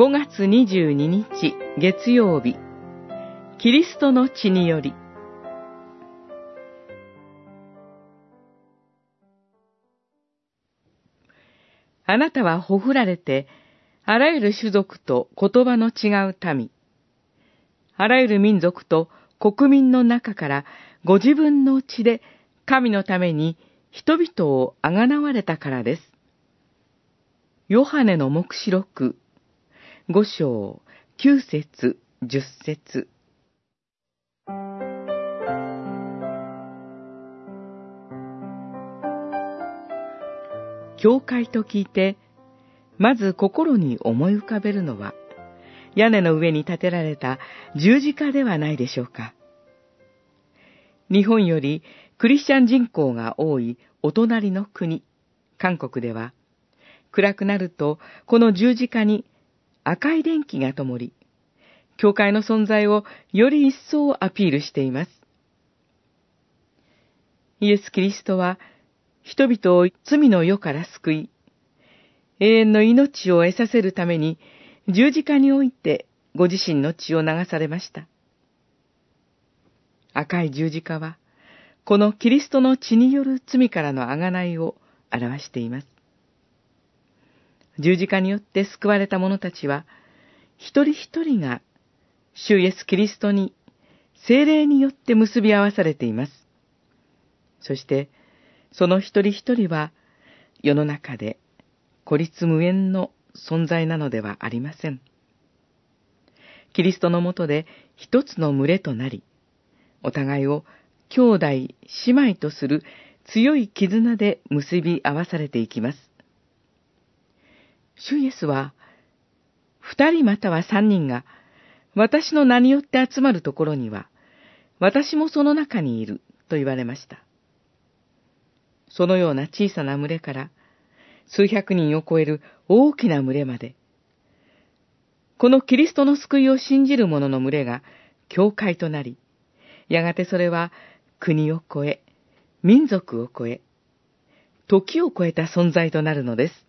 5月22日月曜日、キリストの血により。あなたはほふられて、あらゆる種族と言葉の違う民、あらゆる民族と国民の中からご自分の血で神のために人々をあがなわれたからです。ヨハネの黙示録5章9節10節。教会と聞いて、まず心に思い浮かべるのは、屋根の上に建てられた十字架ではないでしょうか。日本よりクリスチャン人口が多いお隣の国、韓国では、暗くなるとこの十字架に赤い電気が灯り、教会の存在をより一層アピールしています。イエス・キリストは人々を罪の世から救い、永遠の命を得させるために十字架においてご自身の血を流されました。赤い十字架はこのキリストの血による罪からの贖いを表しています。十字架によって救われた者たちは、一人一人が、主イエスキリストに、聖霊によって結び合わされています。そして、その一人一人は、世の中で孤立無援の存在なのではありません。キリストの下で一つの群れとなり、お互いを兄弟、姉妹とする強い絆で結び合わされていきます。主イエスは、2人または3人が、私の名によって集まるところには、私もその中にいる、と言われました。そのような小さな群れから、数百人を超える大きな群れまで、このキリストの救いを信じる者の群れが、教会となり、やがてそれは、国を超え、民族を超え、時を超えた存在となるのです。